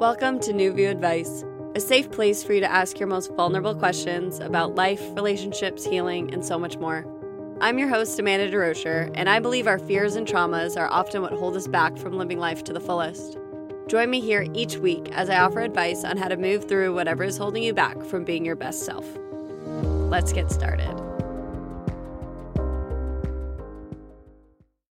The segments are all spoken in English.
Welcome to New View Advice, a safe place for you to ask your most vulnerable questions about life, relationships, healing, and so much more. I'm your host, Amanda Durocher, and I believe our fears and traumas are often what hold us back from living life to the fullest. Join me here each week as I offer advice on how to move through whatever is holding you back from being your best self. Let's get started.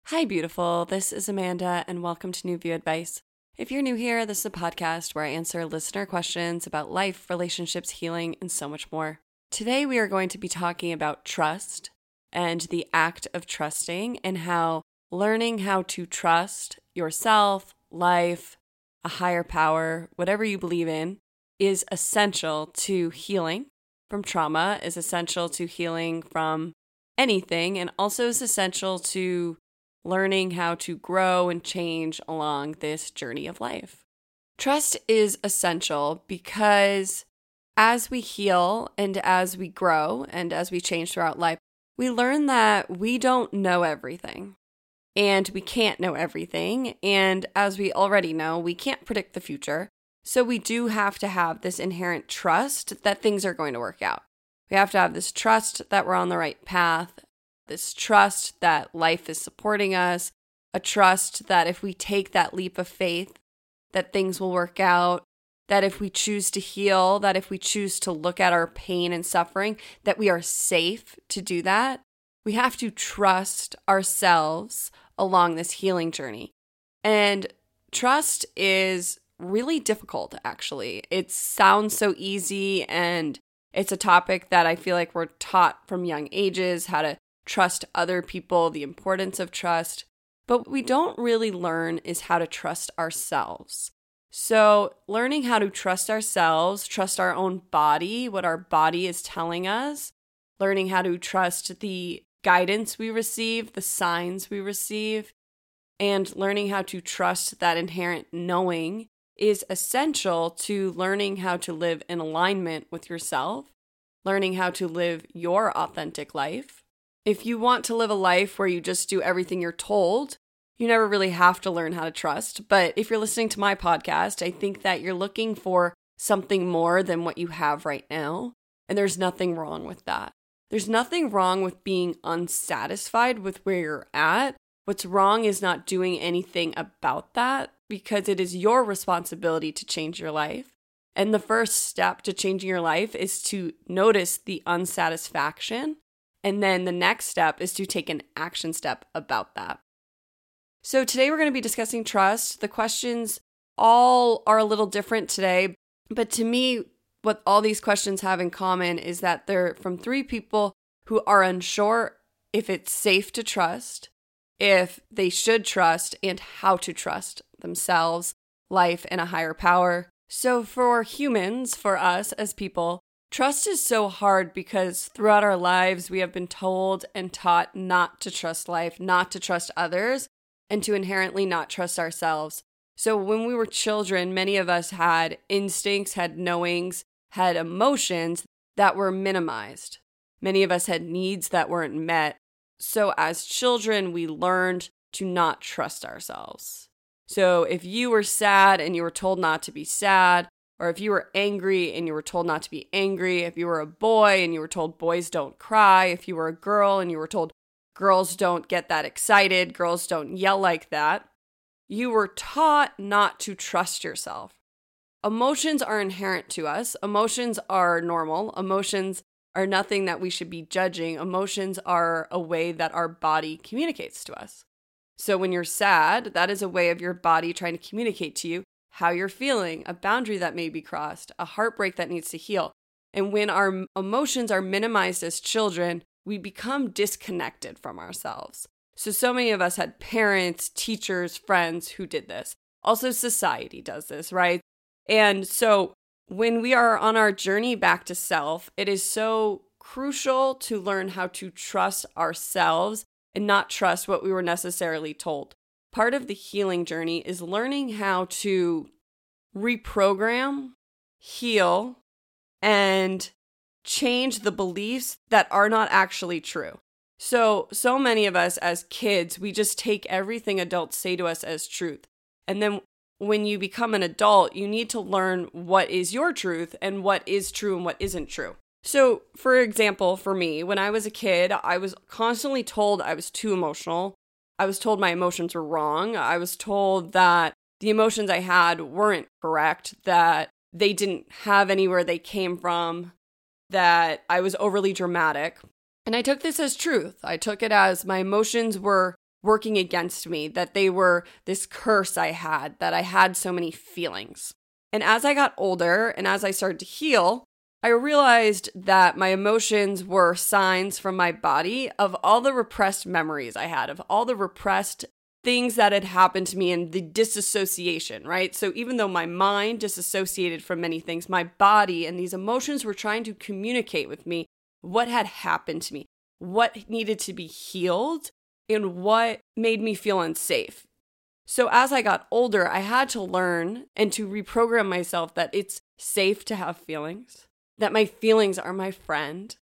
Hi, beautiful. This is Amanda, and welcome to New View Advice. If you're new here, this is a podcast where I answer listener questions about life, relationships, healing, and so much more. Today, we are going to be talking about trust and the act of trusting and how learning how to trust yourself, life, a higher power, whatever you believe in, is essential to healing from trauma, is essential to healing from anything, and also is essential to learning how to grow and change along this journey of life. Trust is essential because as we heal and as we grow and as we change throughout life, we learn that we don't know everything and we can't know everything. And as we already know, we can't predict the future. So we do have to have this inherent trust that things are going to work out. We have to have this trust that we're on the right path, this trust that life is supporting us, a trust that if we take that leap of faith, that things will work out, that if we choose to heal, that if we choose to look at our pain and suffering, that we are safe to do that. We have to trust ourselves along this healing journey. And trust is really difficult, actually. It sounds so easy, and it's a topic that I feel like we're taught from young ages, how to trust other people, the importance of trust, but what we don't really learn is how to trust ourselves. So learning how to trust ourselves, trust our own body, what our body is telling us, learning how to trust the guidance we receive, the signs we receive, and learning how to trust that inherent knowing is essential to learning how to live in alignment with yourself, learning how to live your authentic life. If you want to live a life where you just do everything you're told, you never really have to learn how to trust. But if you're listening to my podcast, I think that you're looking for something more than what you have right now. And there's nothing wrong with that. There's nothing wrong with being unsatisfied with where you're at. What's wrong is not doing anything about that, because it is your responsibility to change your life. And the first step to changing your life is to notice the unsatisfaction. And then the next step is to take an action step about that. So today we're going to be discussing trust. The questions all are a little different today, but to me, what all these questions have in common is that they're from three people who are unsure if it's safe to trust, if they should trust, and how to trust themselves, life, and a higher power. So for humans, for us as people, trust is so hard because throughout our lives, we have been told and taught not to trust life, not to trust others, and to inherently not trust ourselves. So when we were children, many of us had instincts, had knowings, had emotions that were minimized. Many of us had needs that weren't met. So as children, we learned to not trust ourselves. So if you were sad and you were told not to be sad, or if you were angry and you were told not to be angry, if you were a boy and you were told boys don't cry, if you were a girl and you were told girls don't get that excited, girls don't yell like that, you were taught not to trust yourself. Emotions are inherent to us. Emotions are normal. Emotions are nothing that we should be judging. Emotions are a way that our body communicates to us. So when you're sad, that is a way of your body trying to communicate to you how you're feeling, a boundary that may be crossed, a heartbreak that needs to heal. And when our emotions are minimized as children, we become disconnected from ourselves. So many of us had parents, teachers, friends who did this. Also, society does this, right? And so when we are on our journey back to self, it is so crucial to learn how to trust ourselves and not trust what we were necessarily told. Part of the healing journey is learning how to reprogram, heal, and change the beliefs that are not actually true. So many of us as kids, we just take everything adults say to us as truth. And then when you become an adult, you need to learn what is your truth and what is true and what isn't true. So, for example, for me, when I was a kid, I was constantly told I was too emotional. I was told my emotions were wrong. I was told that the emotions I had weren't correct, that they didn't have anywhere they came from, that I was overly dramatic. And I took this as truth. I took it as my emotions were working against me, that they were this curse I had, that I had so many feelings. And as I got older and as I started to heal, I realized that my emotions were signs from my body of all the repressed memories I had, of all the repressed things that had happened to me and the disassociation, right? So even though my mind disassociated from many things, my body and these emotions were trying to communicate with me what had happened to me, what needed to be healed, and what made me feel unsafe. So as I got older, I had to learn and to reprogram myself that it's safe to have feelings, that my feelings are my friend,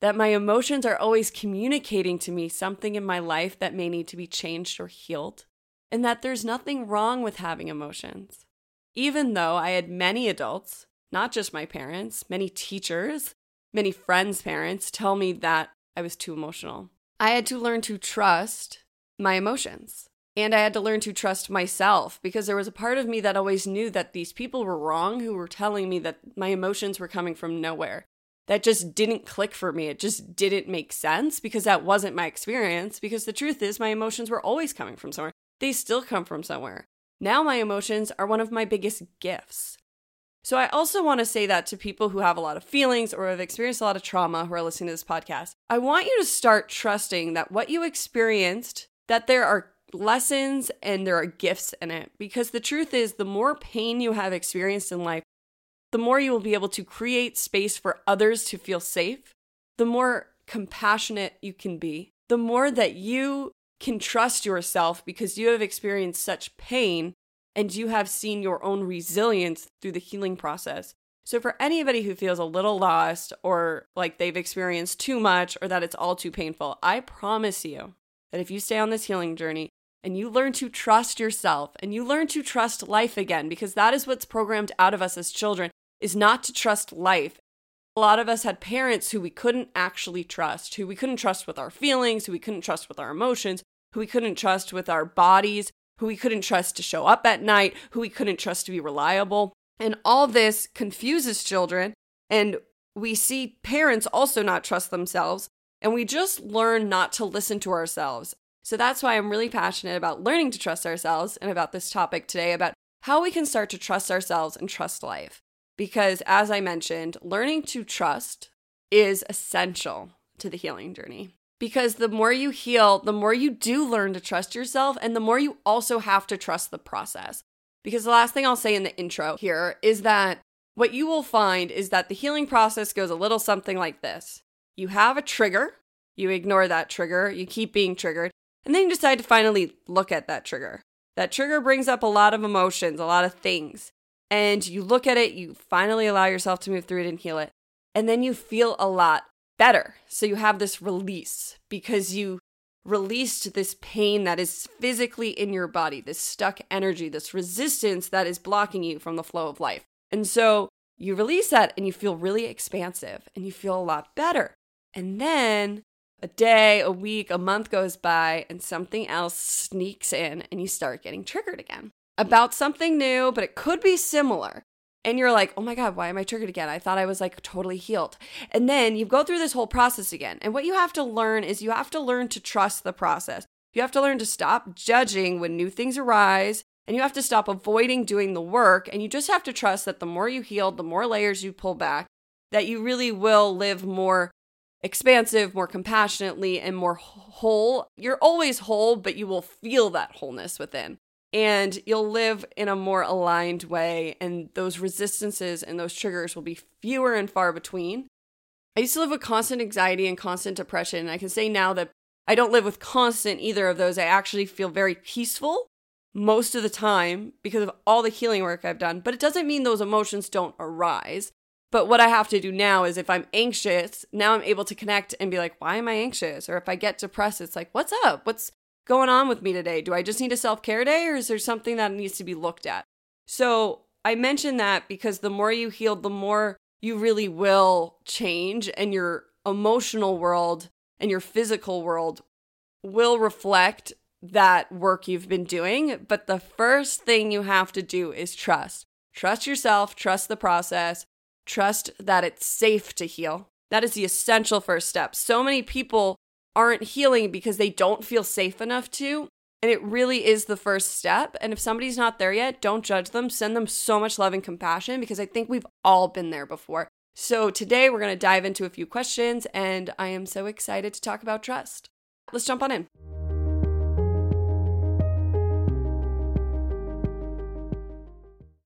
that my emotions are always communicating to me something in my life that may need to be changed or healed, and that there's nothing wrong with having emotions. Even though I had many adults, not just my parents, many teachers, many friends' parents tell me that I was too emotional, I had to learn to trust my emotions. And I had to learn to trust myself, because there was a part of me that always knew that these people were wrong who were telling me that my emotions were coming from nowhere. That just didn't click for me. It just didn't make sense, because that wasn't my experience, because the truth is my emotions were always coming from somewhere. They still come from somewhere. Now my emotions are one of my biggest gifts. So I also want to say that to people who have a lot of feelings or have experienced a lot of trauma who are listening to this podcast. I want you to start trusting that what you experienced, that there are lessons and there are gifts in it. Because the truth is, the more pain you have experienced in life, the more you will be able to create space for others to feel safe, the more compassionate you can be, the more that you can trust yourself, because you have experienced such pain and you have seen your own resilience through the healing process. So for anybody who feels a little lost or like they've experienced too much or that it's all too painful, I promise you that if you stay on this healing journey and you learn to trust yourself and you learn to trust life again, because that is what's programmed out of us as children, is not to trust life. A lot of us had parents who we couldn't actually trust, who we couldn't trust with our feelings, who we couldn't trust with our emotions, who we couldn't trust with our bodies, who we couldn't trust to show up at night, who we couldn't trust to be reliable. And all this confuses children, and we see parents also not trust themselves, and we just learn not to listen to ourselves. So that's why I'm really passionate about learning to trust ourselves and about this topic today, about how we can start to trust ourselves and trust life. Because as I mentioned, learning to trust is essential to the healing journey. Because the more you heal, the more you do learn to trust yourself, and the more you also have to trust the process. Because the last thing I'll say in the intro here is that what you will find is that the healing process goes a little something like this. You have a trigger, you ignore that trigger, you keep being triggered, and then you decide to finally look at that trigger. That trigger brings up a lot of emotions, a lot of things, and you look at it, you finally allow yourself to move through it and heal it, and then you feel a lot better. So you have this release, because you released this pain that is physically in your body, this stuck energy, this resistance that is blocking you from the flow of life. And so you release that and you feel really expansive and you feel a lot better. And then a day, a week, a month goes by and something else sneaks in and you start getting triggered again about something new, but it could be similar. And you're like, oh my God, why am I triggered again? I thought I was like totally healed. And then you go through this whole process again. And what you have to learn is you have to learn to trust the process. You have to learn to stop judging when new things arise, and you have to stop avoiding doing the work. And you just have to trust that the more you heal, the more layers you pull back, that you really will live more expansive, more compassionately, and more whole. You're always whole, but you will feel that wholeness within. And you'll live in a more aligned way, and those resistances and those triggers will be fewer and far between. I used to live with constant anxiety and constant depression, and I can say now that I don't live with constant either of those. I actually feel very peaceful most of the time because of all the healing work I've done, but it doesn't mean those emotions don't arise. But what I have to do now is if I'm anxious, now I'm able to connect and be like, why am I anxious? Or if I get depressed, it's like, what's up? What's going on with me today? Do I just need a self-care day, or is there something that needs to be looked at? So I mentioned that because the more you heal, the more you really will change, and your emotional world and your physical world will reflect that work you've been doing. But the first thing you have to do is trust. Trust yourself, trust the process, trust that it's safe to heal. That is the essential first step. So many people aren't healing because they don't feel safe enough to, and it really is the first step. And if somebody's not there yet, don't judge them. Send them so much love and compassion, because I think we've all been there before. So today we're going to dive into a few questions, and I am so excited to talk about trust. Let's jump on in.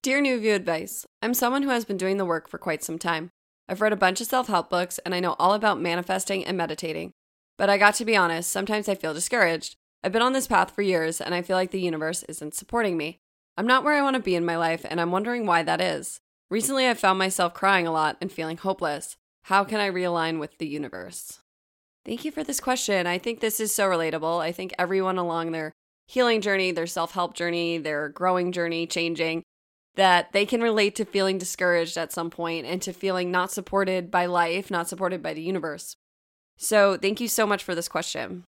Dear New View Advice, I'm someone who has been doing the work for quite some time. I've read a bunch of self-help books, and I know all about manifesting and meditating. But I got to be honest, sometimes I feel discouraged. I've been on this path for years, and I feel like the universe isn't supporting me. I'm not where I want to be in my life, and I'm wondering why that is. Recently, I found myself crying a lot and feeling hopeless. How can I realign with the universe? Thank you for this question. I think this is so relatable. I think everyone along their healing journey, their self-help journey, their growing journey, changing, that they can relate to feeling discouraged at some point and to feeling not supported by life, not supported by the universe. So thank you so much for this question.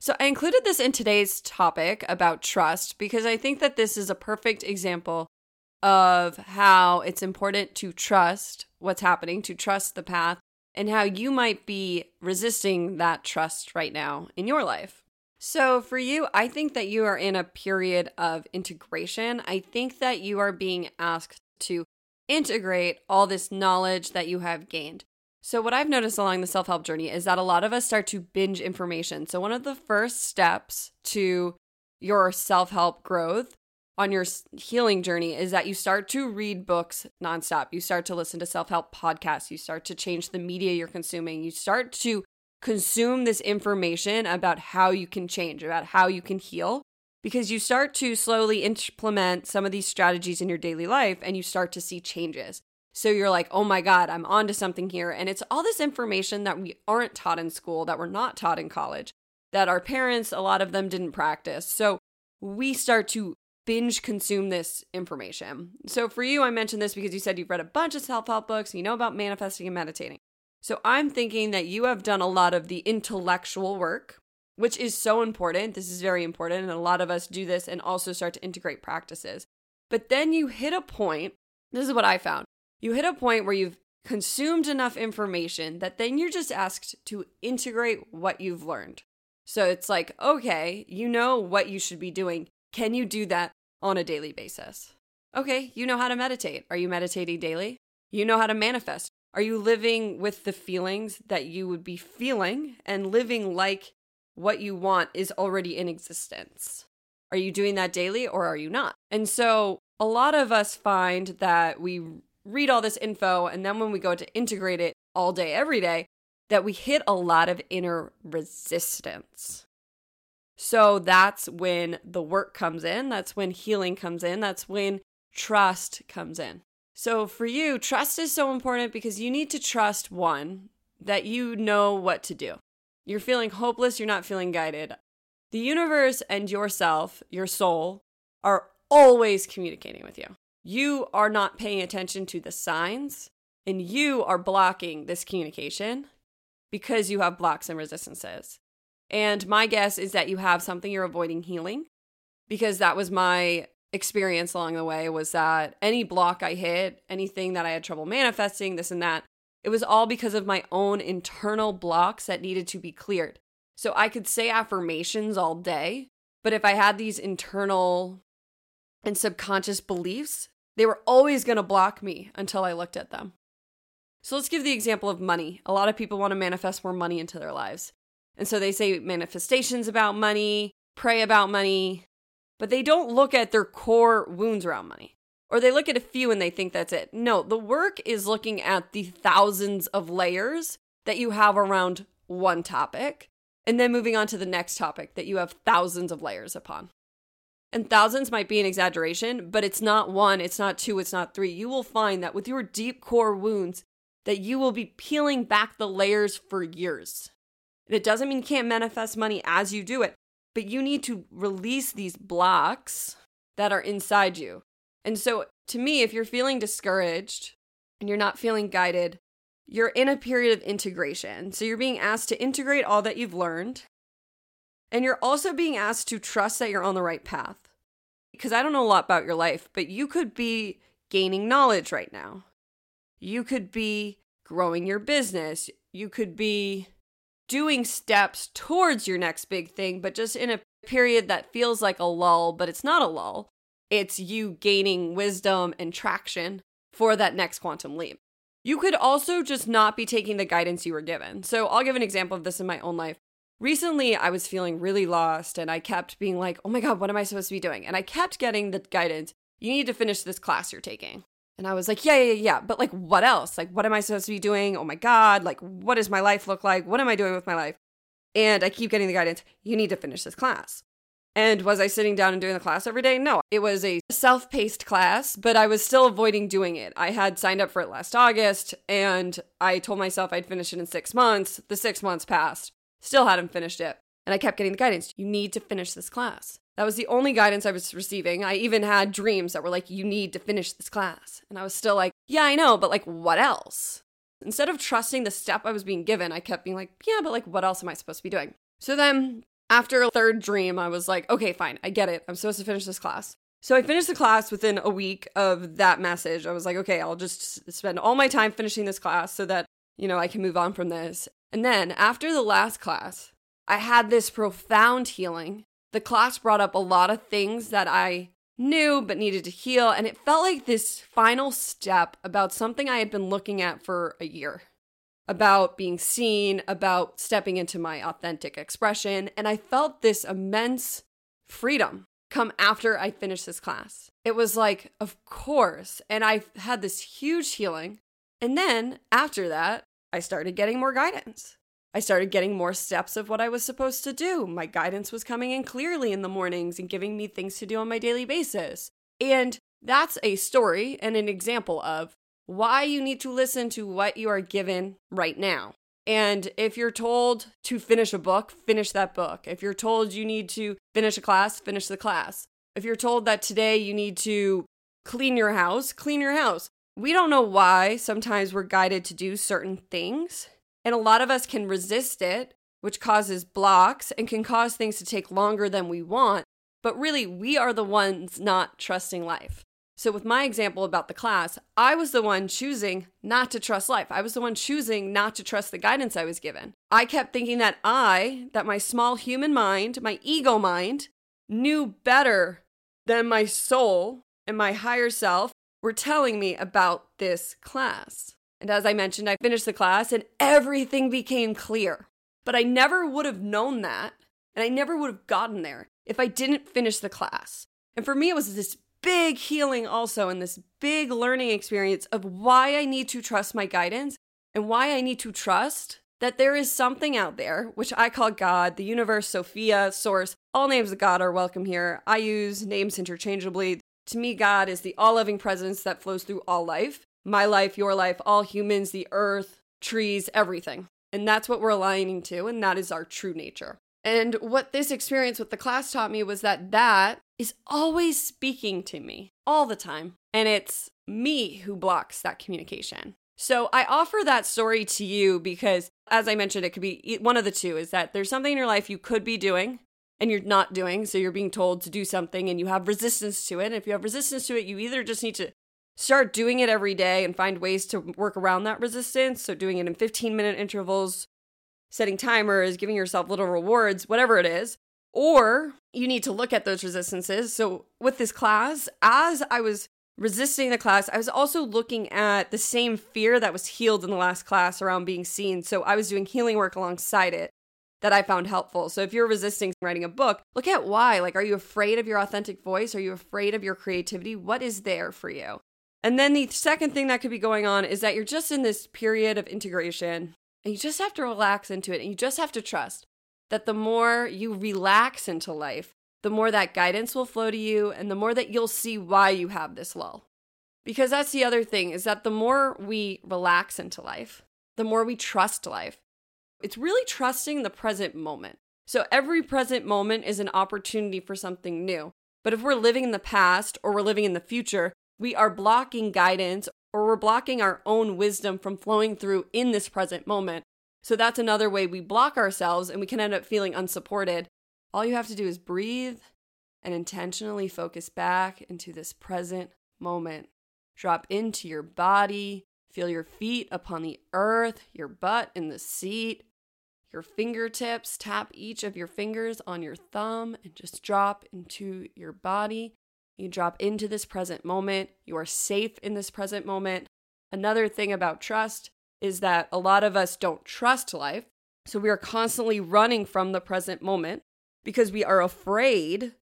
So I included this in today's topic about trust because I think that this is a perfect example of how it's important to trust what's happening, to trust the path, and how you might be resisting that trust right now in your life. So for you, I think that you are in a period of integration. I think that you are being asked to integrate all this knowledge that you have gained. So what I've noticed along the self-help journey is that a lot of us start to binge information. So one of the first steps to your self-help growth on your healing journey is that you start to read books nonstop. You start to listen to self-help podcasts. You start to change the media you're consuming. You start to consume this information about how you can change, about how you can heal, because you start to slowly implement some of these strategies in your daily life and you start to see changes. So you're like, oh my God, I'm onto something here. And it's all this information that we aren't taught in school, that we're not taught in college, that our parents, a lot of them didn't practice. So we start to binge consume this information. So for you, I mentioned this because you said you've read a bunch of self-help books and you know about manifesting and meditating. So I'm thinking that you have done a lot of the intellectual work, which is so important. This is very important. And a lot of us do this and also start to integrate practices. But then you hit a point. This is what I found. You hit a point where you've consumed enough information that then you're just asked to integrate what you've learned. So it's like, okay, you know what you should be doing. Can you do that on a daily basis? Okay, you know how to meditate. Are you meditating daily? You know how to manifest. Are you living with the feelings that you would be feeling and living like what you want is already in existence? Are you doing that daily or are you not? And so a lot of us find that we read all this info, and then when we go to integrate it all day, every day, that we hit a lot of inner resistance. So that's when the work comes in. That's when healing comes in. That's when trust comes in. So for you, trust is so important because you need to trust, one, that you know what to do. You're feeling hopeless. You're not feeling guided. The universe and yourself, your soul, are always communicating with you. You are not paying attention to the signs, and you are blocking this communication because you have blocks and resistances. And my guess is that you have something you're avoiding healing, because that was my experience along the way, was that any block I hit, anything that I had trouble manifesting, this and that, it was all because of my own internal blocks that needed to be cleared. So I could say affirmations all day, but if I had these internal and subconscious beliefs, they were always going to block me until I looked at them. So let's give the example of money. A lot of people want to manifest more money into their lives. And so they say manifestations about money, pray about money, but they don't look at their core wounds around money. Or they look at a few and they think that's it. No, the work is looking at the thousands of layers that you have around one topic, and then moving on to the next topic that you have thousands of layers upon. And thousands might be an exaggeration, but it's not one, it's not two, it's not three. You will find that with your deep core wounds that you will be peeling back the layers for years. And it doesn't mean you can't manifest money as you do it, But you need to release these blocks that are inside you. And so to me, if you're feeling discouraged and you're not feeling guided, you're in a period of integration. So you're being asked to integrate all that you've learned. And you're also being asked to trust that you're on the right path. Because I don't know a lot about your life, but you could be gaining knowledge right now. You could be growing your business. You could be doing steps towards your next big thing, but just in a period that feels like a lull, but it's not a lull. It's you gaining wisdom and traction for that next quantum leap. You could also just not be taking the guidance you were given. So I'll give an example of this in my own life. Recently, I was feeling really lost and I kept being like, oh my God, what am I supposed to be doing? And I kept getting the guidance, you need to finish this class you're taking. And I was like, yeah. But like, what else? Like, what am I supposed to be doing? Oh my God. Like, what does my life look like? What am I doing with my life? And I keep getting the guidance, you need to finish this class. And was I sitting down and doing the class every day? No, it was a self-paced class, but I was still avoiding doing it. I had signed up for it last August, and I told myself I'd finish it in 6 months. The 6 months passed, still hadn't finished it. And I kept getting the guidance, you need to finish this class. That was the only guidance I was receiving. I even had dreams that were like, you need to finish this class. And I was still like, yeah, I know, but like, what else? Instead of trusting the step I was being given, I kept being like, yeah, but like, what else am I supposed to be doing? So then, after a third dream, I was like, okay, fine, I get it. I'm supposed to finish this class. So I finished the class within a week of that message. I was like, okay, I'll just spend all my time finishing this class so that, you know, I can move on from this. And then after the last class, I had this profound healing. The class brought up a lot of things that I knew but needed to heal. And it felt like this final step about something I had been looking at for a year. About being seen, about stepping into my authentic expression. And I felt this immense freedom come after I finished this class. It was like, of course. And I had this huge healing. And then after that, I started getting more guidance. I started getting more steps of what I was supposed to do. My guidance was coming in clearly in the mornings and giving me things to do on my daily basis. And that's a story and an example of why you need to listen to what you are given right now. And if you're told to finish a book, finish that book. If you're told you need to finish a class, finish the class. If you're told that today you need to clean your house, clean your house. We don't know why sometimes we're guided to do certain things. And a lot of us can resist it, which causes blocks and can cause things to take longer than we want. But really, we are the ones not trusting life. So with my example about the class, I was the one choosing not to trust life. I was the one choosing not to trust the guidance I was given. I kept thinking that that my small human mind, my ego mind, knew better than my soul and my higher self were telling me about this class. And as I mentioned, I finished the class and everything became clear. But I never would have known that, and I never would have gotten there if I didn't finish the class. And for me, it was this big healing also, and this big learning experience of why I need to trust my guidance and why I need to trust that there is something out there, which I call God, the universe, Sophia, source. All names of God are welcome here. I use names interchangeably. To me, God is the all-loving presence that flows through all life, my life, your life, all humans, the earth, trees, everything. And that's what we're aligning to, and that is our true nature. And what this experience with the class taught me was that is always speaking to me all the time. And it's me who blocks that communication. So I offer that story to you because, as I mentioned, it could be one of the two, is that there's something in your life you could be doing and you're not doing. So you're being told to do something and you have resistance to it. And if you have resistance to it, you either just need to start doing it every day and find ways to work around that resistance. So doing it in 15-minute intervals, setting timers, giving yourself little rewards, whatever it is. Or you need to look at those resistances. So with this class, as I was resisting the class, I was also looking at the same fear that was healed in the last class around being seen. So I was doing healing work alongside it that I found helpful. So if you're resisting writing a book, look at why. Like, are you afraid of your authentic voice? Are you afraid of your creativity? What is there for you? And then the second thing that could be going on is that you're just in this period of integration and you just have to relax into it and you just have to trust that the more you relax into life, the more that guidance will flow to you and the more that you'll see why you have this lull. Because that's the other thing, is that the more we relax into life, the more we trust life. It's really trusting the present moment. So every present moment is an opportunity for something new. But if we're living in the past or we're living in the future, we are blocking guidance or we're blocking our own wisdom from flowing through in this present moment. So that's another way we block ourselves and we can end up feeling unsupported. All you have to do is breathe and intentionally focus back into this present moment. Drop into your body, feel your feet upon the earth, your butt in the seat, your fingertips. Tap each of your fingers on your thumb and just drop into your body. You drop into this present moment. You are safe in this present moment. Another thing about trust is that a lot of us don't trust life. So we are constantly running from the present moment because we are afraid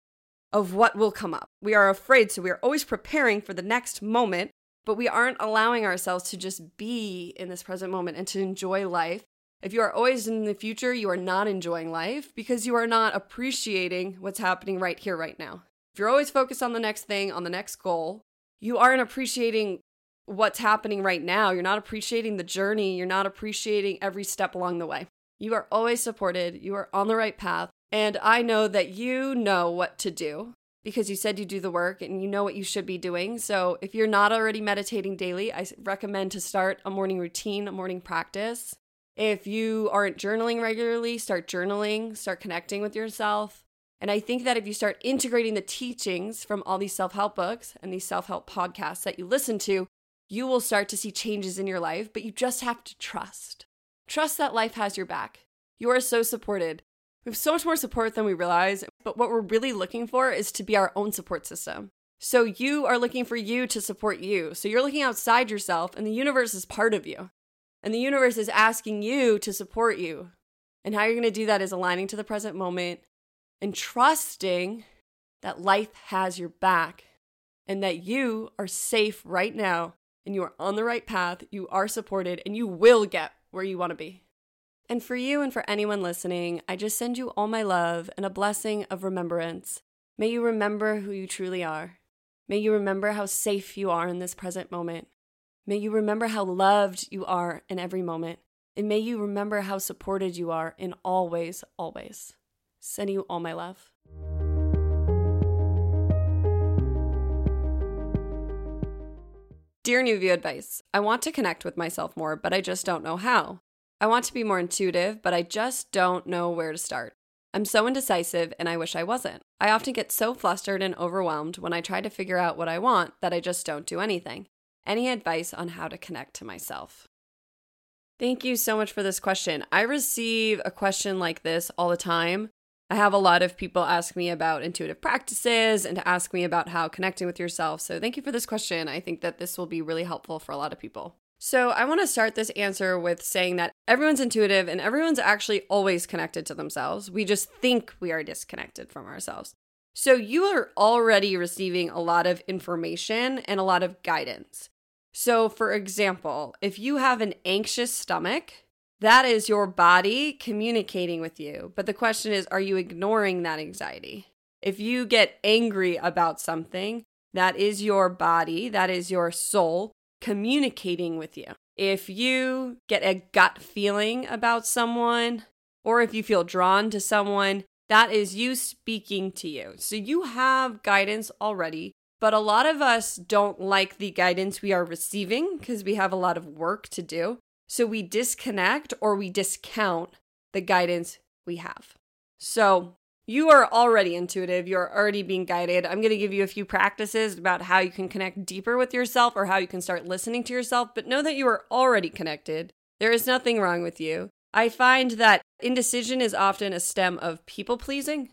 of what will come up. We are afraid, so we are always preparing for the next moment, but we aren't allowing ourselves to just be in this present moment and to enjoy life. If you are always in the future, you are not enjoying life because you are not appreciating what's happening right here, right now. If you're always focused on the next thing, on the next goal, you aren't appreciating what's happening right now. You're not appreciating the journey. You're not appreciating every step along the way. You are always supported. You are on the right path. And I know that you know what to do because you said you do the work and you know what you should be doing. So if you're not already meditating daily, I recommend to start a morning routine, a morning practice. If you aren't journaling regularly, start journaling, start connecting with yourself. And I think that if you start integrating the teachings from all these self-help books and these self-help podcasts that you listen to, you will start to see changes in your life, but you just have to trust. Trust that life has your back. You are so supported. We have so much more support than we realize, but what we're really looking for is to be our own support system. So you are looking for you to support you. So you're looking outside yourself, and the universe is part of you. And the universe is asking you to support you. And how you're going to do that is aligning to the present moment and trusting that life has your back and that you are safe right now and you are on the right path, you are supported, and you will get where you want to be. And for you and for anyone listening, I just send you all my love and a blessing of remembrance. May you remember who you truly are. May you remember how safe you are in this present moment. May you remember how loved you are in every moment. And may you remember how supported you are in all ways, always. Send you all my love. Dear New View Advice, I want to connect with myself more, but I just don't know how. I want to be more intuitive, but I just don't know where to start. I'm so indecisive, and I wish I wasn't. I often get so flustered and overwhelmed when I try to figure out what I want that I just don't do anything. Any advice on how to connect to myself? Thank you so much for this question. I receive a question like this all the time. I have a lot of people ask me about intuitive practices and to ask me about how connecting with yourself. So thank you for this question. I think that this will be really helpful for a lot of people. So I want to start this answer with saying that everyone's intuitive and everyone's actually always connected to themselves. We just think we are disconnected from ourselves. So you are already receiving a lot of information and a lot of guidance. So for example, if you have an anxious stomach, that is your body communicating with you. But the question is, are you ignoring that anxiety? If you get angry about something, that is your body, that is your soul communicating with you. If you get a gut feeling about someone, or if you feel drawn to someone, that is you speaking to you. So you have guidance already, but a lot of us don't like the guidance we are receiving because we have a lot of work to do. So we disconnect or we discount the guidance we have. So you are already intuitive. You're already being guided. I'm going to give you a few practices about how you can connect deeper with yourself or how you can start listening to yourself, but know that you are already connected. There is nothing wrong with you. I find that indecision is often a stem of people-pleasing.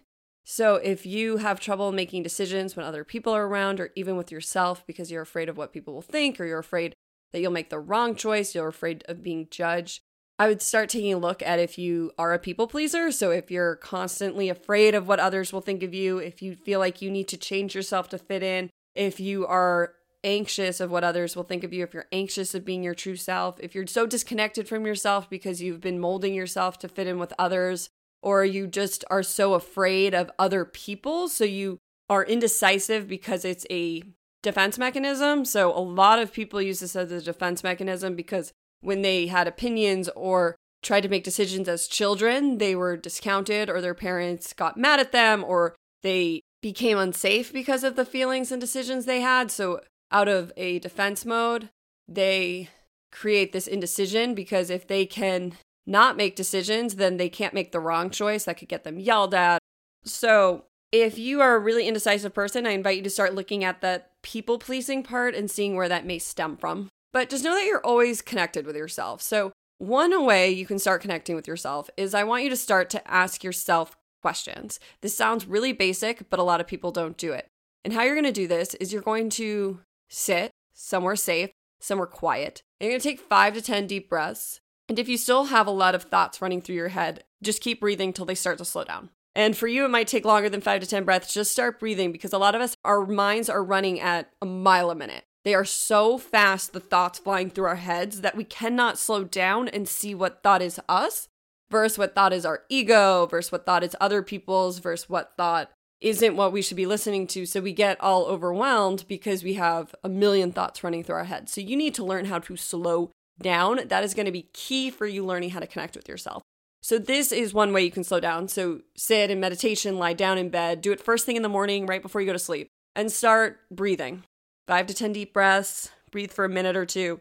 So if you have trouble making decisions when other people are around or even with yourself because you're afraid of what people will think or you're afraid that you'll make the wrong choice, you're afraid of being judged, I would start taking a look at if you are a people pleaser. So if you're constantly afraid of what others will think of you, if you feel like you need to change yourself to fit in, if you are anxious of what others will think of you, if you're anxious of being your true self, if you're so disconnected from yourself because you've been molding yourself to fit in with others, or you just are so afraid of other people. So you are indecisive because it's a defense mechanism. So a lot of people use this as a defense mechanism because when they had opinions or tried to make decisions as children, they were discounted, or their parents got mad at them, or they became unsafe because of the feelings and decisions they had. So out of a defense mode, they create this indecision, because if they can not make decisions, then they can't make the wrong choice. That could get them yelled at. So if you are a really indecisive person, I invite you to start looking at that people-pleasing part and seeing where that may stem from. But just know that you're always connected with yourself. So one way you can start connecting with yourself is I want you to start to ask yourself questions. This sounds really basic, but a lot of people don't do it. And how you're going to do this is you're going to sit somewhere safe, somewhere quiet. And you're going to take 5 to 10 deep breaths. And if you still have a lot of thoughts running through your head, just keep breathing till they start to slow down. And for you, it might take longer than 5 to 10 breaths. Just start breathing, because a lot of us, our minds are running at a mile a minute. They are so fast, the thoughts flying through our heads, that we cannot slow down and see what thought is us versus what thought is our ego versus what thought is other people's versus what thought isn't what we should be listening to. So we get all overwhelmed because we have a million thoughts running through our heads. So you need to learn how to slow down. That is going to be key for you learning how to connect with yourself. So this is one way you can slow down. So sit in meditation, lie down in bed, do it first thing in the morning, right before you go to sleep, and start breathing. 5 to 10 deep breaths, breathe for a minute or two,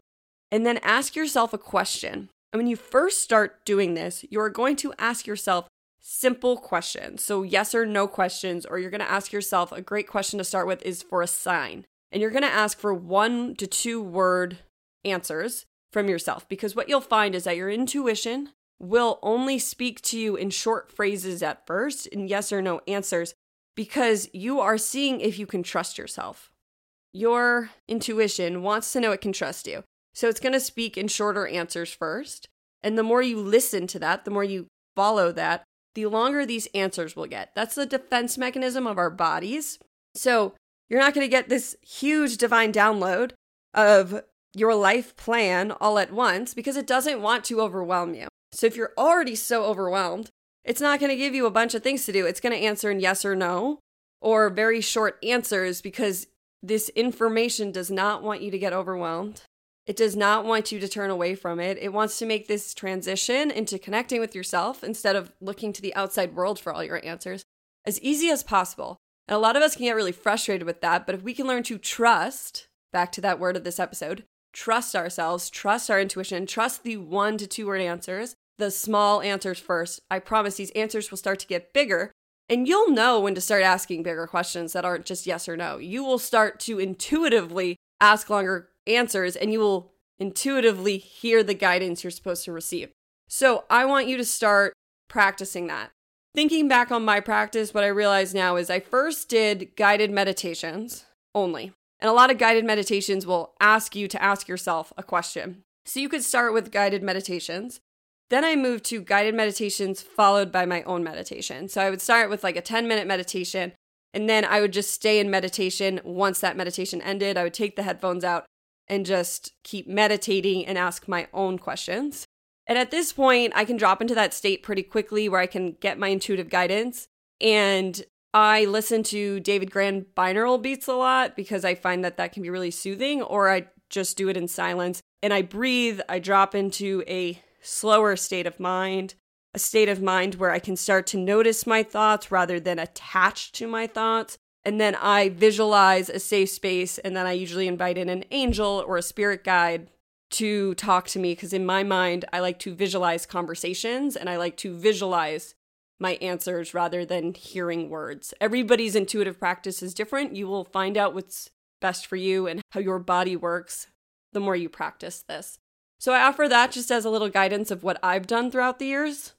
and then ask yourself a question. And when you first start doing this, you're going to ask yourself simple questions. So yes or no questions, or you're going to ask yourself, a great question to start with is for a sign. And you're going to ask for 1 to 2 word answers from yourself, because what you'll find is that your intuition will only speak to you in short phrases at first, in yes or no answers, because you are seeing if you can trust yourself. Your intuition wants to know it can trust you. So it's going to speak in shorter answers first. And the more you listen to that, the more you follow that, the longer these answers will get. That's the defense mechanism of our bodies. So you're not going to get this huge divine download of your life plan all at once, because it doesn't want to overwhelm you. So if you're already so overwhelmed, it's not going to give you a bunch of things to do. It's going to answer in yes or no, or very short answers, because this information does not want you to get overwhelmed. It does not want you to turn away from it. It wants to make this transition into connecting with yourself instead of looking to the outside world for all your answers as easy as possible. And a lot of us can get really frustrated with that, but if we can learn to trust, back to that word of this episode, trust ourselves, trust our intuition, trust the 1 to 2 word answers, the small answers first, I promise these answers will start to get bigger. And you'll know when to start asking bigger questions that aren't just yes or no. You will start to intuitively ask longer answers, and you will intuitively hear the guidance you're supposed to receive. So I want you to start practicing that. Thinking back on my practice, what I realize now is I first did guided meditations only. And a lot of guided meditations will ask you to ask yourself a question. So you could start with guided meditations. Then I moved to guided meditations followed by my own meditation. So I would start with like a 10-minute meditation, and then I would just stay in meditation. Once that meditation ended, I would take the headphones out and just keep meditating and ask my own questions. And at this point, I can drop into that state pretty quickly where I can get my intuitive guidance. And I listen to David Grand binaural beats a lot because I find that that can be really soothing, or I just do it in silence. And I breathe, I drop into a slower state of mind, a state of mind where I can start to notice my thoughts rather than attached to my thoughts. And then I visualize a safe space, and then I usually invite in an angel or a spirit guide to talk to me, because in my mind, I like to visualize conversations and I like to visualize my answers rather than hearing words. Everybody's intuitive practice is different. You will find out what's best for you and how your body works the more you practice this. So I offer that just as a little guidance of what I've done throughout the years.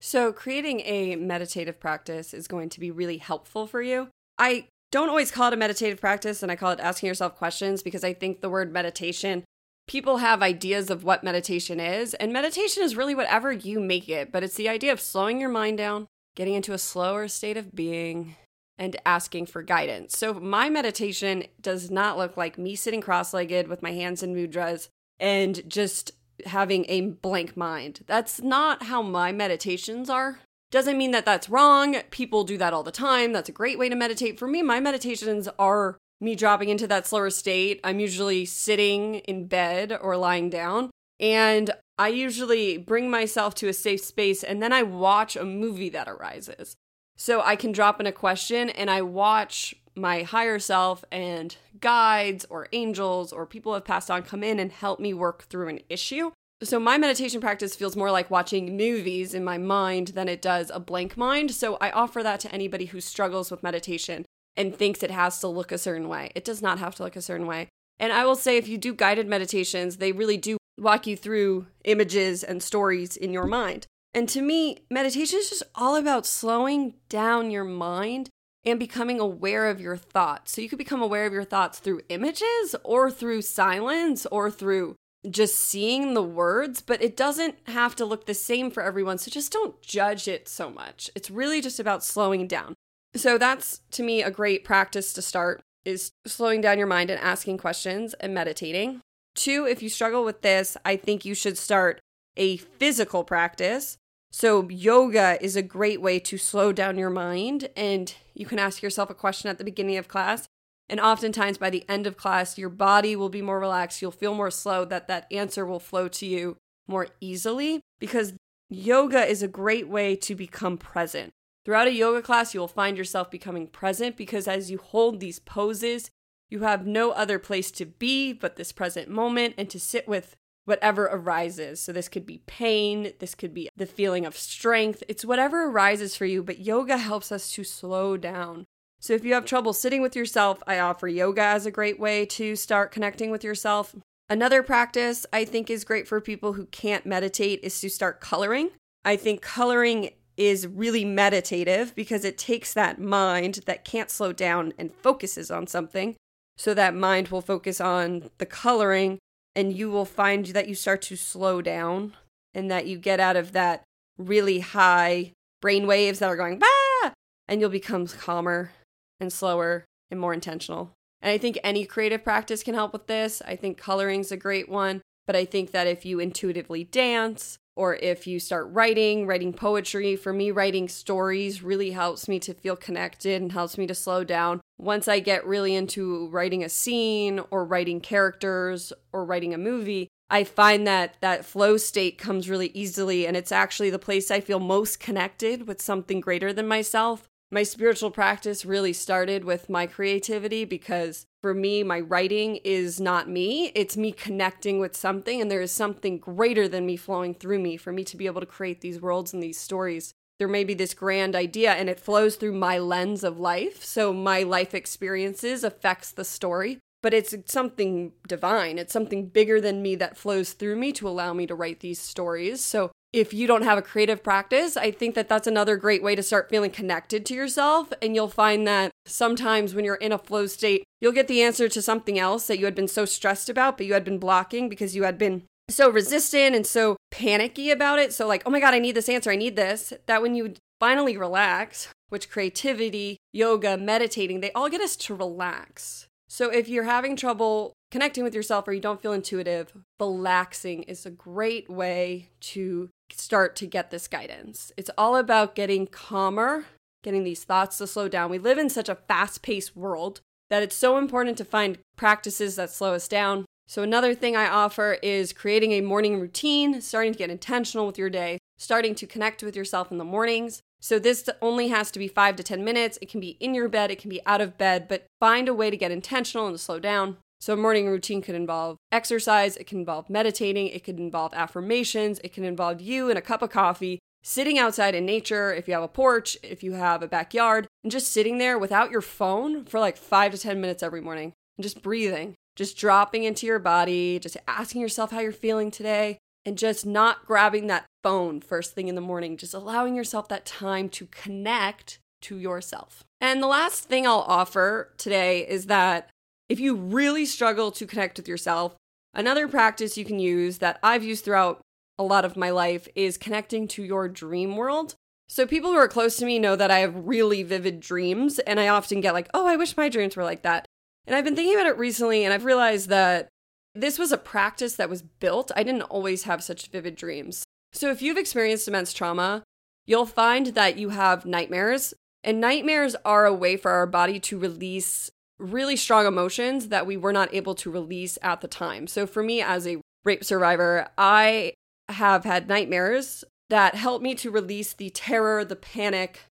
So creating a meditative practice is going to be really helpful for you. I don't always call it a meditative practice, and I call it asking yourself questions, because I think the word meditation, people have ideas of what meditation is, and meditation is really whatever you make it, but it's the idea of slowing your mind down, getting into a slower state of being, and asking for guidance. So my meditation does not look like me sitting cross-legged with my hands in mudras and just having a blank mind. That's not how my meditations are. Doesn't mean that that's wrong. People do that all the time. That's a great way to meditate. For me, my meditations are me dropping into that slower state. I'm usually sitting in bed or lying down, and I usually bring myself to a safe space and then I watch a movie that arises. So I can drop in a question and I watch my higher self and guides or angels or people who have passed on come in and help me work through an issue. So my meditation practice feels more like watching movies in my mind than it does a blank mind. So I offer that to anybody who struggles with meditation and thinks it has to look a certain way. It does not have to look a certain way. And I will say if you do guided meditations, they really do walk you through images and stories in your mind. And to me, meditation is just all about slowing down your mind and becoming aware of your thoughts. So you could become aware of your thoughts through images or through silence or through just seeing the words, but it doesn't have to look the same for everyone. So just don't judge it so much. It's really just about slowing down. So that's, to me, a great practice to start is slowing down your mind and asking questions and meditating. 2, if you struggle with this, I think you should start a physical practice. So yoga is a great way to slow down your mind, and you can ask yourself a question at the beginning of class. And oftentimes by the end of class, your body will be more relaxed. You'll feel more slow, that answer will flow to you more easily because yoga is a great way to become present. Throughout a yoga class, you will find yourself becoming present because as you hold these poses, you have no other place to be but this present moment and to sit with whatever arises. So this could be pain, this could be the feeling of strength. It's whatever arises for you, but yoga helps us to slow down. So if you have trouble sitting with yourself, I offer yoga as a great way to start connecting with yourself. Another practice I think is great for people who can't meditate is to start coloring. I think coloring is really meditative because it takes that mind that can't slow down and focuses on something. So that mind will focus on the coloring and you will find that you start to slow down and that you get out of that really high brain waves that are going, bah! And you'll become calmer and slower and more intentional. And I think any creative practice can help with this. I think coloring's a great one, but I think that if you intuitively dance or if you start writing poetry, for me, writing stories really helps me to feel connected and helps me to slow down. Once I get really into writing a scene or writing characters or writing a movie, I find that flow state comes really easily, and it's actually the place I feel most connected with something greater than myself. My spiritual practice really started with my creativity because for me, my writing is not me. It's me connecting with something, and there is something greater than me flowing through me for me to be able to create these worlds and these stories. There may be this grand idea, and it flows through my lens of life. So my life experiences affects the story, but it's something divine. It's something bigger than me that flows through me to allow me to write these stories. So if you don't have a creative practice, I think that that's another great way to start feeling connected to yourself. And you'll find that sometimes when you're in a flow state, you'll get the answer to something else that you had been so stressed about, but you had been blocking because you had been so resistant and so panicky about it. So like, oh my God, I need this answer. I need this. That when you finally relax, which creativity, yoga, meditating, they all get us to relax. So if you're having trouble connecting with yourself or you don't feel intuitive, relaxing is a great way to start to get this guidance. It's all about getting calmer, getting these thoughts to slow down. We live in such a fast-paced world that it's so important to find practices that slow us down. So another thing I offer is creating a morning routine, starting to get intentional with your day, starting to connect with yourself in the mornings. So this only has to be 5 to 10 minutes. It can be in your bed, it can be out of bed, but find a way to get intentional and to slow down. So a morning routine could involve exercise, it can involve meditating, it could involve affirmations, it can involve you and a cup of coffee, sitting outside in nature, if you have a porch, if you have a backyard, and just sitting there without your phone for like 5 to 10 minutes every morning, and just breathing, just dropping into your body, just asking yourself how you're feeling today, and just not grabbing that phone first thing in the morning, just allowing yourself that time to connect to yourself. And the last thing I'll offer today is that if you really struggle to connect with yourself, another practice you can use that I've used throughout a lot of my life is connecting to your dream world. So people who are close to me know that I have really vivid dreams, and I often get like, oh, I wish my dreams were like that. And I've been thinking about it recently, and I've realized that this was a practice that was built. I didn't always have such vivid dreams. So if you've experienced immense trauma, you'll find that you have nightmares, and nightmares are a way for our body to release really strong emotions that we were not able to release at the time. So for me as a rape survivor, I have had nightmares that help me to release the terror, the panic,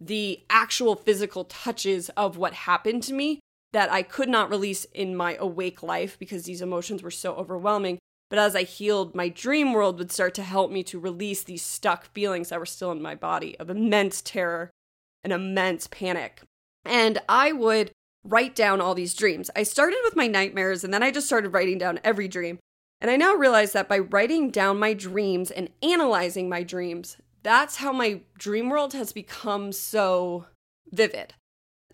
the actual physical touches of what happened to me that I could not release in my awake life because these emotions were so overwhelming. But as I healed, my dream world would start to help me to release these stuck feelings that were still in my body of immense terror and immense panic. And I would write down all these dreams. I started with my nightmares, and then I just started writing down every dream. And I now realize that by writing down my dreams and analyzing my dreams, that's how my dream world has become so vivid.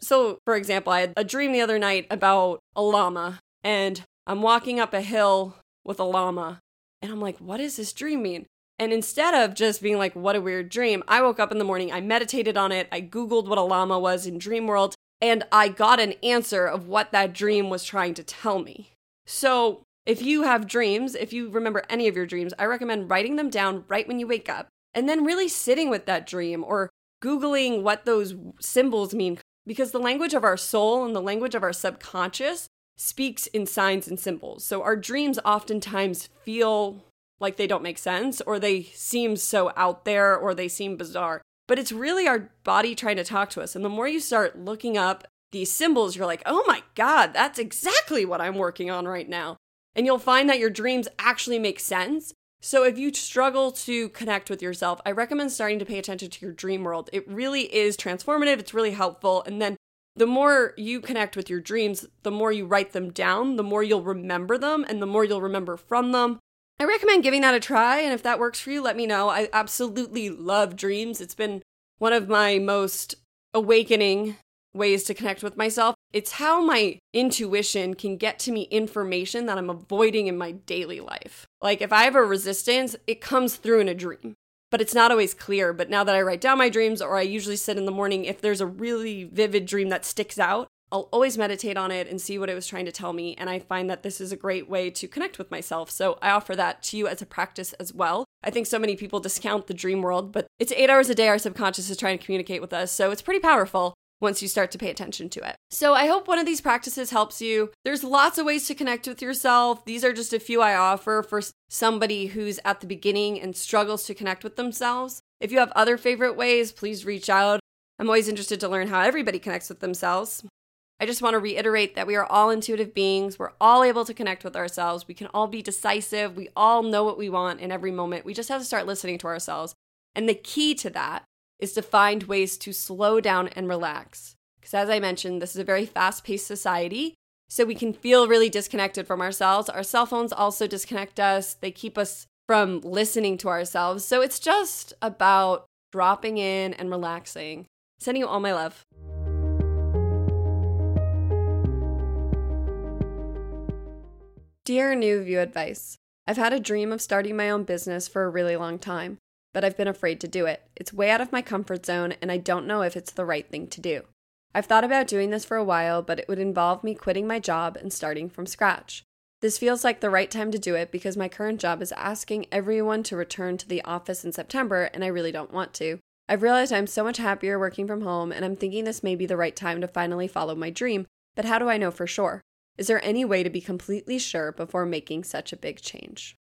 So, for example, I had a dream the other night about a llama, and I'm walking up a hill with a llama, and I'm like, what does this dream mean? And instead of just being like, what a weird dream, I woke up in the morning, I meditated on it, I Googled what a llama was in dream world, and I got an answer of what that dream was trying to tell me. So if you have dreams, if you remember any of your dreams, I recommend writing them down right when you wake up and then really sitting with that dream or Googling what those symbols mean, because the language of our soul and the language of our subconscious speaks in signs and symbols. So our dreams oftentimes feel like they don't make sense or they seem so out there or they seem bizarre. But it's really our body trying to talk to us. And the more you start looking up these symbols, you're like, oh my God, that's exactly what I'm working on right now. And you'll find that your dreams actually make sense. So if you struggle to connect with yourself, I recommend starting to pay attention to your dream world. It really is transformative. It's really helpful. And then the more you connect with your dreams, the more you write them down, the more you'll remember them, and the more you'll remember from them. I recommend giving that a try, and if that works for you, let me know. I absolutely love dreams. It's been one of my most awakening ways to connect with myself. It's how my intuition can get to me information that I'm avoiding in my daily life. Like if I have a resistance, it comes through in a dream, but it's not always clear. But now that I write down my dreams, or I usually sit in the morning, if there's a really vivid dream that sticks out, I'll always meditate on it and see what it was trying to tell me. And I find that this is a great way to connect with myself. So I offer that to you as a practice as well. I think so many people discount the dream world, but it's 8 hours a day our subconscious is trying to communicate with us. So it's pretty powerful once you start to pay attention to it. So I hope one of these practices helps you. There's lots of ways to connect with yourself. These are just a few I offer for somebody who's at the beginning and struggles to connect with themselves. If you have other favorite ways, please reach out. I'm always interested to learn how everybody connects with themselves. I just want to reiterate that we are all intuitive beings. We're all able to connect with ourselves. We can all be decisive. We all know what we want in every moment. We just have to start listening to ourselves. And the key to that is to find ways to slow down and relax. Because as I mentioned, this is a very fast-paced society. So we can feel really disconnected from ourselves. Our cell phones also disconnect us. They keep us from listening to ourselves. So it's just about dropping in and relaxing. Sending you all my love. Dear New View Advice, I've had a dream of starting my own business for a really long time, but I've been afraid to do it. It's way out of my comfort zone, and I don't know if it's the right thing to do. I've thought about doing this for a while, but it would involve me quitting my job and starting from scratch. This feels like the right time to do it because my current job is asking everyone to return to the office in September, and I really don't want to. I've realized I'm so much happier working from home, and I'm thinking this may be the right time to finally follow my dream, but how do I know for sure? Is there any way to be completely sure before making such a big change?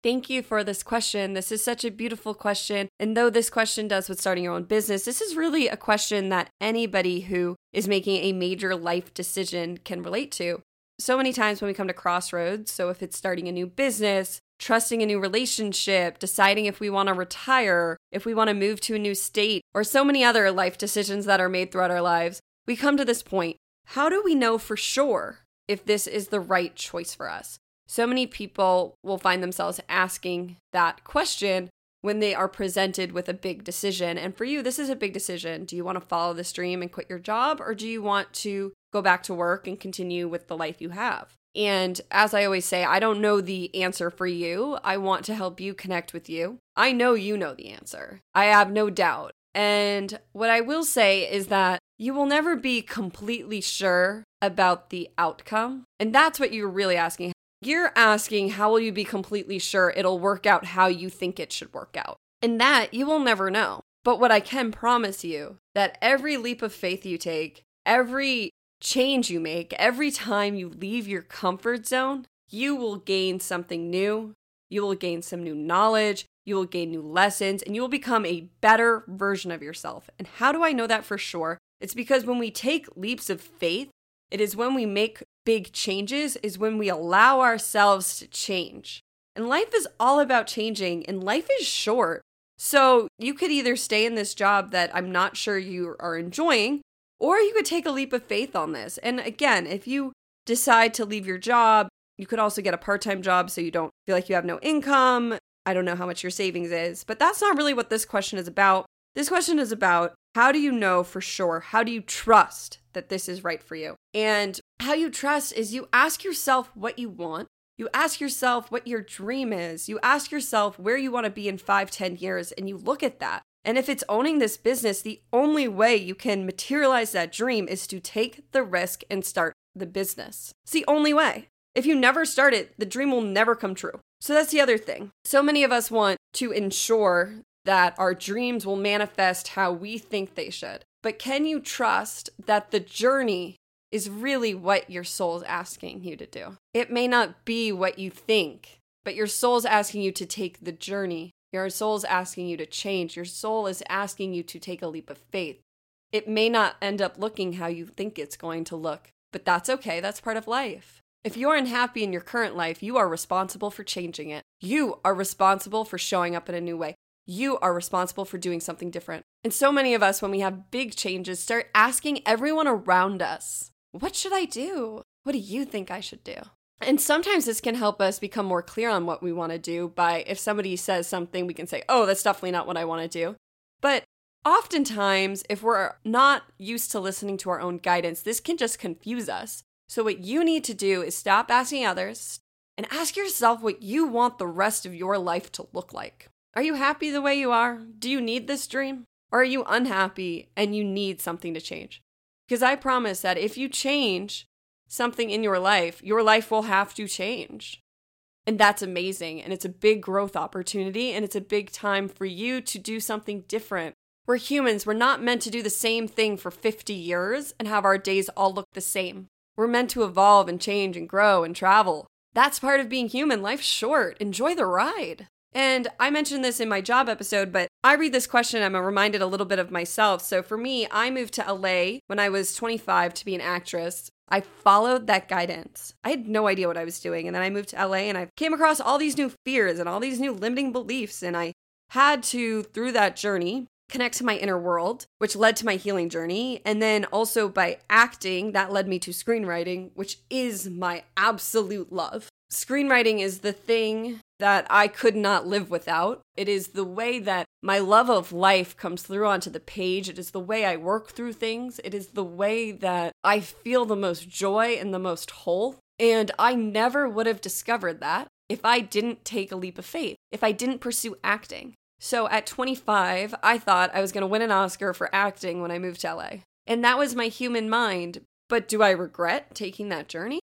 Thank you for this question. This is such a beautiful question. And though this question does with starting your own business, this is really a question that anybody who is making a major life decision can relate to. So many times when we come to crossroads, so if it's starting a new business, trusting a new relationship, deciding if we want to retire, if we want to move to a new state, or so many other life decisions that are made throughout our lives, we come to this point. How do we know for sure if this is the right choice for us? So many people will find themselves asking that question when they are presented with a big decision. And for you, this is a big decision. Do you want to follow this dream and quit your job? Or do you want to go back to work and continue with the life you have? And as I always say, I don't know the answer for you. I want to help you connect with you. I know you know the answer. I have no doubt. And what I will say is that you will never be completely sure about the outcome. And that's what you're really asking. You're asking, how will you be completely sure it'll work out how you think it should work out? And that you will never know. But what I can promise you, that every leap of faith you take, every change you make, every time you leave your comfort zone, you will gain something new. You will gain some new knowledge, you will gain new lessons, and you will become a better version of yourself. And how do I know that for sure? It's because when we take leaps of faith, it is when we make big changes, is when we allow ourselves to change. And life is all about changing, and life is short. So you could either stay in this job that I'm not sure you are enjoying, or you could take a leap of faith on this. And again, if you decide to leave your job, you could also get a part-time job so you don't feel like you have no income. I don't know how much your savings is, but that's not really what this question is about. This question is about, how do you know for sure? How do you trust that this is right for you? And how you trust is you ask yourself what you want. You ask yourself what your dream is. You ask yourself where you want to be in 5-10 years, and you look at that. And if it's owning this business, the only way you can materialize that dream is to take the risk and start the business. It's the only way. If you never start it, the dream will never come true. So that's the other thing. So many of us want to ensure that our dreams will manifest how we think they should. But can you trust that the journey is really what your soul's asking you to do? It may not be what you think, but your soul's asking you to take the journey. Your soul's asking you to change. Your soul is asking you to take a leap of faith. It may not end up looking how you think it's going to look, but that's okay. That's part of life. If you're unhappy in your current life, you are responsible for changing it. You are responsible for showing up in a new way. You are responsible for doing something different. And so many of us, when we have big changes, start asking everyone around us, what should I do? What do you think I should do? And sometimes this can help us become more clear on what we want to do by, if somebody says something, we can say, oh, that's definitely not what I want to do. But oftentimes, if we're not used to listening to our own guidance, this can just confuse us. So what you need to do is stop asking others and ask yourself what you want the rest of your life to look like. Are you happy the way you are? Do you need this dream? Or are you unhappy and you need something to change? Because I promise that if you change something in your life will have to change. And that's amazing. And it's a big growth opportunity. And it's a big time for you to do something different. We're humans. We're not meant to do the same thing for 50 years and have our days all look the same. We're meant to evolve and change and grow and travel. That's part of being human. Life's short. Enjoy the ride. And I mentioned this in my job episode, but I read this question, I'm reminded a little bit of myself. So for me, I moved to LA when I was 25 to be an actress. I followed that guidance. I had no idea what I was doing. And then I moved to LA and I came across all these new fears and all these new limiting beliefs. And I had to, through that journey, connect to my inner world, which led to my healing journey. And then also by acting, that led me to screenwriting, which is my absolute love. Screenwriting is the thing that I could not live without. It is the way that my love of life comes through onto the page. It is the way I work through things. It is the way that I feel the most joy and the most whole. And I never would have discovered that if I didn't take a leap of faith, if I didn't pursue acting. So at 25, I thought I was going to win an Oscar for acting when I moved to LA. And that was my human mind. But do I regret taking that journey?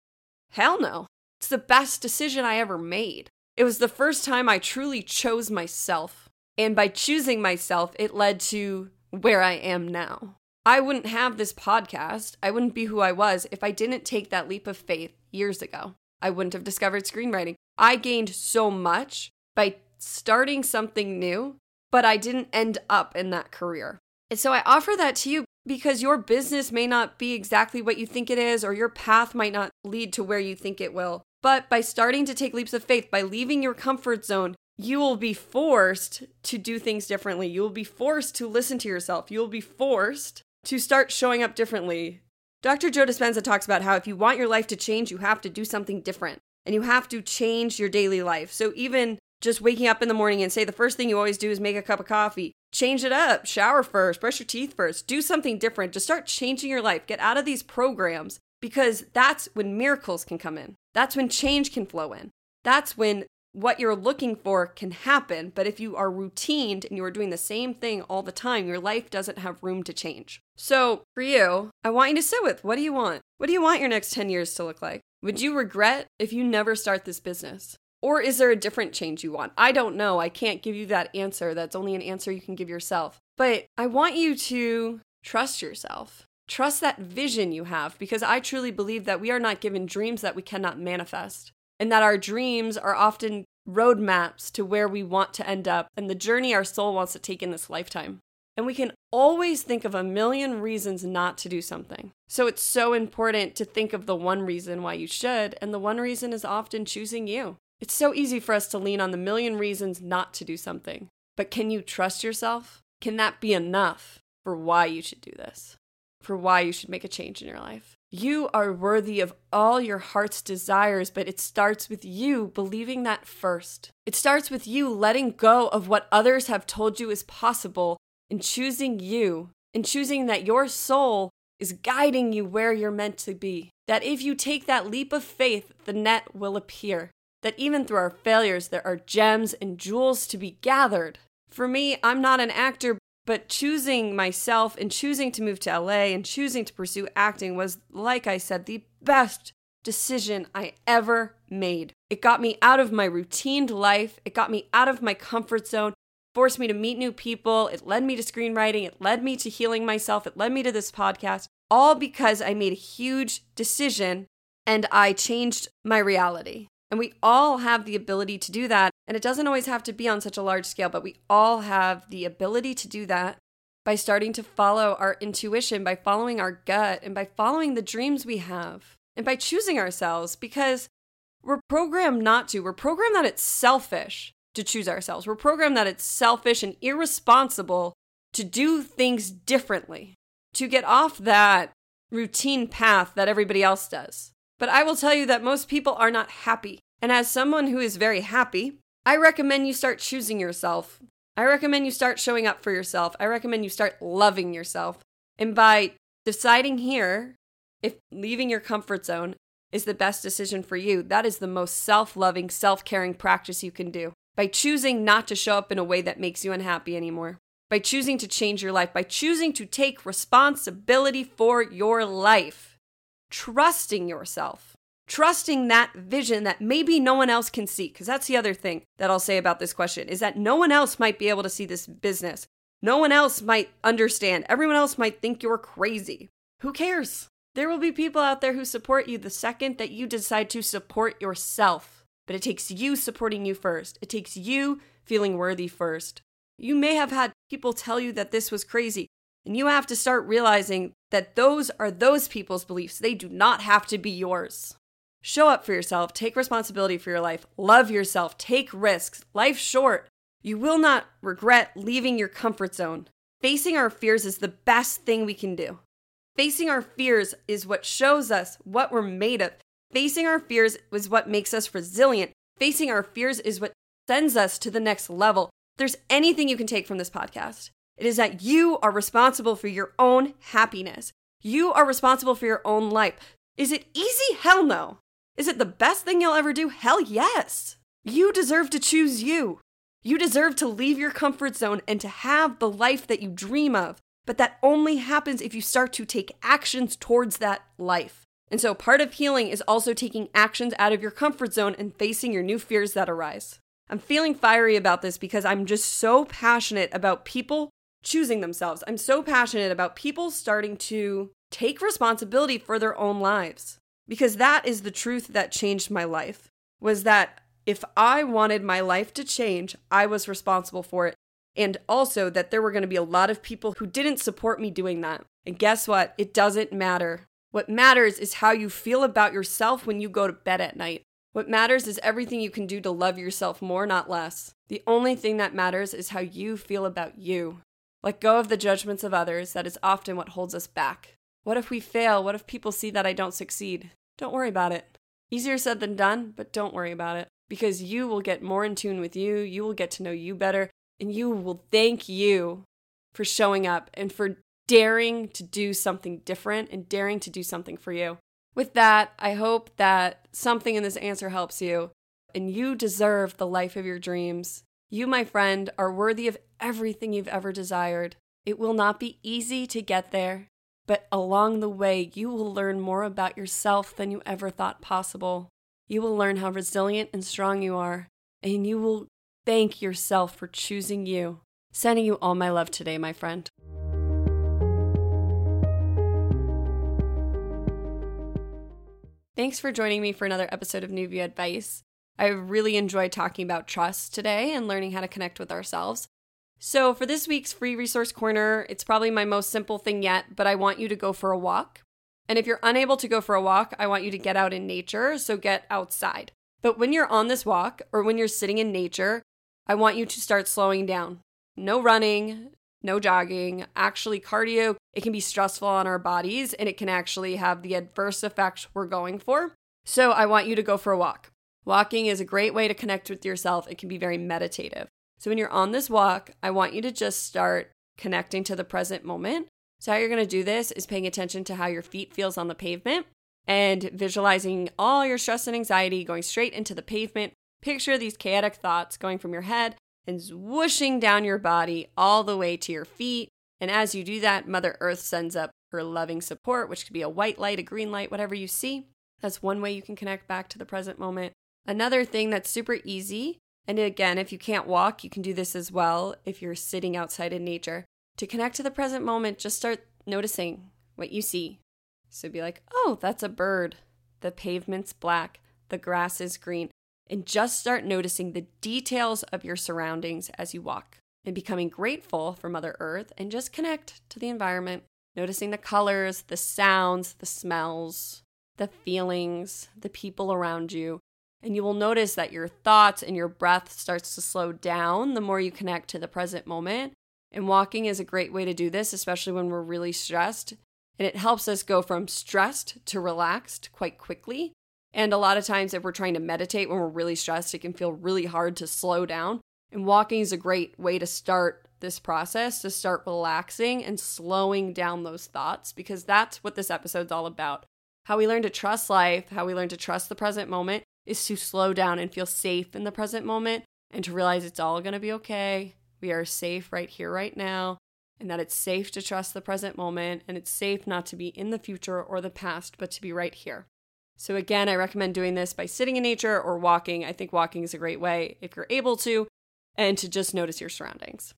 Hell no. It's the best decision I ever made. It was the first time I truly chose myself. And by choosing myself, it led to where I am now. I wouldn't have this podcast. I wouldn't be who I was if I didn't take that leap of faith years ago. I wouldn't have discovered screenwriting. I gained so much by starting something new, but I didn't end up in that career. And so I offer that to you because your business may not be exactly what you think it is, or your path might not lead to where you think it will. But by starting to take leaps of faith, by leaving your comfort zone, you will be forced to do things differently. You will be forced to listen to yourself. You will be forced to start showing up differently. Dr. Joe Dispenza talks about how if you want your life to change, you have to do something different and you have to change your daily life. So even just waking up in the morning and say the first thing you always do is make a cup of coffee. Change it up. Shower first. Brush your teeth first. Do something different. Just start changing your life. Get out of these programs because that's when miracles can come in. That's when change can flow in. That's when what you're looking for can happen. But if you are routined and you are doing the same thing all the time, your life doesn't have room to change. So for you, I want you to sit with, what do you want? What do you want your next 10 years to look like? Would you regret if you never start this business? Or is there a different change you want? I don't know. I can't give you that answer. That's only an answer you can give yourself. But I want you to trust yourself. Trust that vision you have, because I truly believe that we are not given dreams that we cannot manifest, and that our dreams are often roadmaps to where we want to end up and the journey our soul wants to take in this lifetime. And we can always think of a million reasons not to do something. So it's so important to think of the one reason why you should, and the one reason is often choosing you. It's so easy for us to lean on the million reasons not to do something. But can you trust yourself? Can that be enough for why you should do this? For why you should make a change in your life? You are worthy of all your heart's desires, but it starts with you believing that first. It starts with you letting go of what others have told you is possible and choosing you, and choosing that your soul is guiding you where you're meant to be. That if you take that leap of faith, the net will appear. That even through our failures, there are gems and jewels to be gathered. For me, I'm not an actor, but choosing myself and choosing to move to LA and choosing to pursue acting was, like I said, the best decision I ever made. It got me out of my routined life. It got me out of my comfort zone. Forced me to meet new people. It led me to screenwriting. It led me to healing myself. It led me to this podcast, all because I made a huge decision and I changed my reality. And we all have the ability to do that. And it doesn't always have to be on such a large scale, but we all have the ability to do that by starting to follow our intuition, by following our gut, and by following the dreams we have, and by choosing ourselves, because we're programmed not to. We're programmed that it's selfish to choose ourselves. We're programmed that it's selfish and irresponsible to do things differently, to get off that routine path that everybody else does. But I will tell you that most people are not happy. And as someone who is very happy, I recommend you start choosing yourself. I recommend you start showing up for yourself. I recommend you start loving yourself. And by deciding here, if leaving your comfort zone is the best decision for you, that is the most self-loving, self-caring practice you can do. By choosing not to show up in a way that makes you unhappy anymore, by choosing to change your life, by choosing to take responsibility for your life, trusting yourself, trusting that vision that maybe no one else can see, because that's the other thing that I'll say about this question, is that no one else might be able to see this business. No one else might understand. Everyone else might think you're crazy. Who cares? There will be people out there who support you the second that you decide to support yourself. But it takes you supporting you first. It takes you feeling worthy first. You may have had people tell you that this was crazy, and you have to start realizing that those are those people's beliefs. They do not have to be yours. Show up for yourself. Take responsibility for your life. Love yourself. Take risks. Life's short. You will not regret leaving your comfort zone. Facing our fears is the best thing we can do. Facing our fears is what shows us what we're made of. Facing our fears is what makes us resilient. Facing our fears is what sends us to the next level. If there's anything you can take from this podcast, it is that you are responsible for your own happiness. You are responsible for your own life. Is it easy? Hell no. Is it the best thing you'll ever do? Hell yes. You deserve to choose you. You deserve to leave your comfort zone and to have the life that you dream of. But that only happens if you start to take actions towards that life. And so part of healing is also taking actions out of your comfort zone and facing your new fears that arise. I'm feeling fiery about this because I'm just so passionate about people choosing themselves. I'm so passionate about people starting to take responsibility for their own lives. Because that is the truth that changed my life, was that if I wanted my life to change, I was responsible for it. And also that there were going to be a lot of people who didn't support me doing that. And guess what? It doesn't matter. What matters is how you feel about yourself when you go to bed at night. What matters is everything you can do to love yourself more, not less. The only thing that matters is how you feel about you. Let go of the judgments of others. That is often what holds us back. What if we fail? What if people see that I don't succeed? Don't worry about it. Easier said than done, but don't worry about it. Because you will get more in tune with you. You will get to know you better. And you will thank you for showing up and for daring to do something different and daring to do something for you. With that, I hope that something in this answer helps you, and you deserve the life of your dreams. You, my friend, are worthy of everything you've ever desired. It will not be easy to get there, but along the way, you will learn more about yourself than you ever thought possible. You will learn how resilient and strong you are, and you will thank yourself for choosing you. Sending you all my love today, my friend. Thanks for joining me for another episode of New View Advice. I really enjoyed talking about trust today and learning how to connect with ourselves. So for this week's free resource corner, it's probably my most simple thing yet, but I want you to go for a walk. And if you're unable to go for a walk, I want you to get out in nature, so get outside. But when you're on this walk or when you're sitting in nature, I want you to start slowing down. No running, no jogging. Actually, cardio, it can be stressful on our bodies and it can actually have the adverse effect we're going for. So I want you to go for a walk. Walking is a great way to connect with yourself. It can be very meditative. So when you're on this walk, I want you to just start connecting to the present moment. So how you're going to do this is paying attention to how your feet feels on the pavement and visualizing all your stress and anxiety going straight into the pavement. Picture these chaotic thoughts going from your head and whooshing down your body all the way to your feet. And as you do that, Mother Earth sends up her loving support, which could be a white light, a green light, whatever you see. That's one way you can connect back to the present moment. Another thing that's super easy, and again, if you can't walk, you can do this as well if you're sitting outside in nature. To connect to the present moment, just start noticing what you see. So be like, oh, that's a bird. The pavement's black. The grass is green. And just start noticing the details of your surroundings as you walk and becoming grateful for Mother Earth and just connect to the environment, noticing the colors, the sounds, the smells, the feelings, the people around you. And you will notice that your thoughts and your breath starts to slow down the more you connect to the present moment. And walking is a great way to do this, especially when we're really stressed. And it helps us go from stressed to relaxed quite quickly. And a lot of times if we're trying to meditate when we're really stressed, it can feel really hard to slow down. And walking is a great way to start this process, to start relaxing and slowing down those thoughts, because that's what this episode's all about. How we learn to trust life, how we learn to trust the present moment is to slow down and feel safe in the present moment and to realize it's all going to be okay. We are safe right here, right now, and that it's safe to trust the present moment and it's safe not to be in the future or the past, but to be right here. So again, I recommend doing this by sitting in nature or walking. I think walking is a great way if you're able to, and to just notice your surroundings.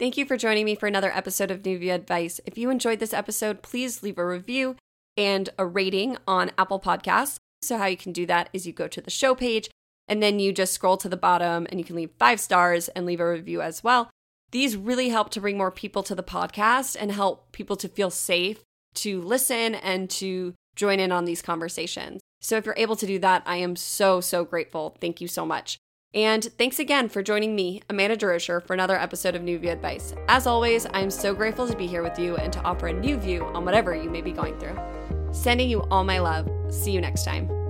Thank you for joining me for another episode of New View Advice. If you enjoyed this episode, please leave a review and a rating on Apple Podcasts. So how you can do that is you go to the show page and then you just scroll to the bottom and you can leave 5 stars and leave a review as well. These really help to bring more people to the podcast and help people to feel safe to listen and to join in on these conversations. So if you're able to do that, I am so, so grateful. Thank you so much. And thanks again for joining me, Amanda Durocher, for another episode of New View Advice. As always, I'm so grateful to be here with you and to offer a new view on whatever you may be going through. Sending you all my love. See you next time.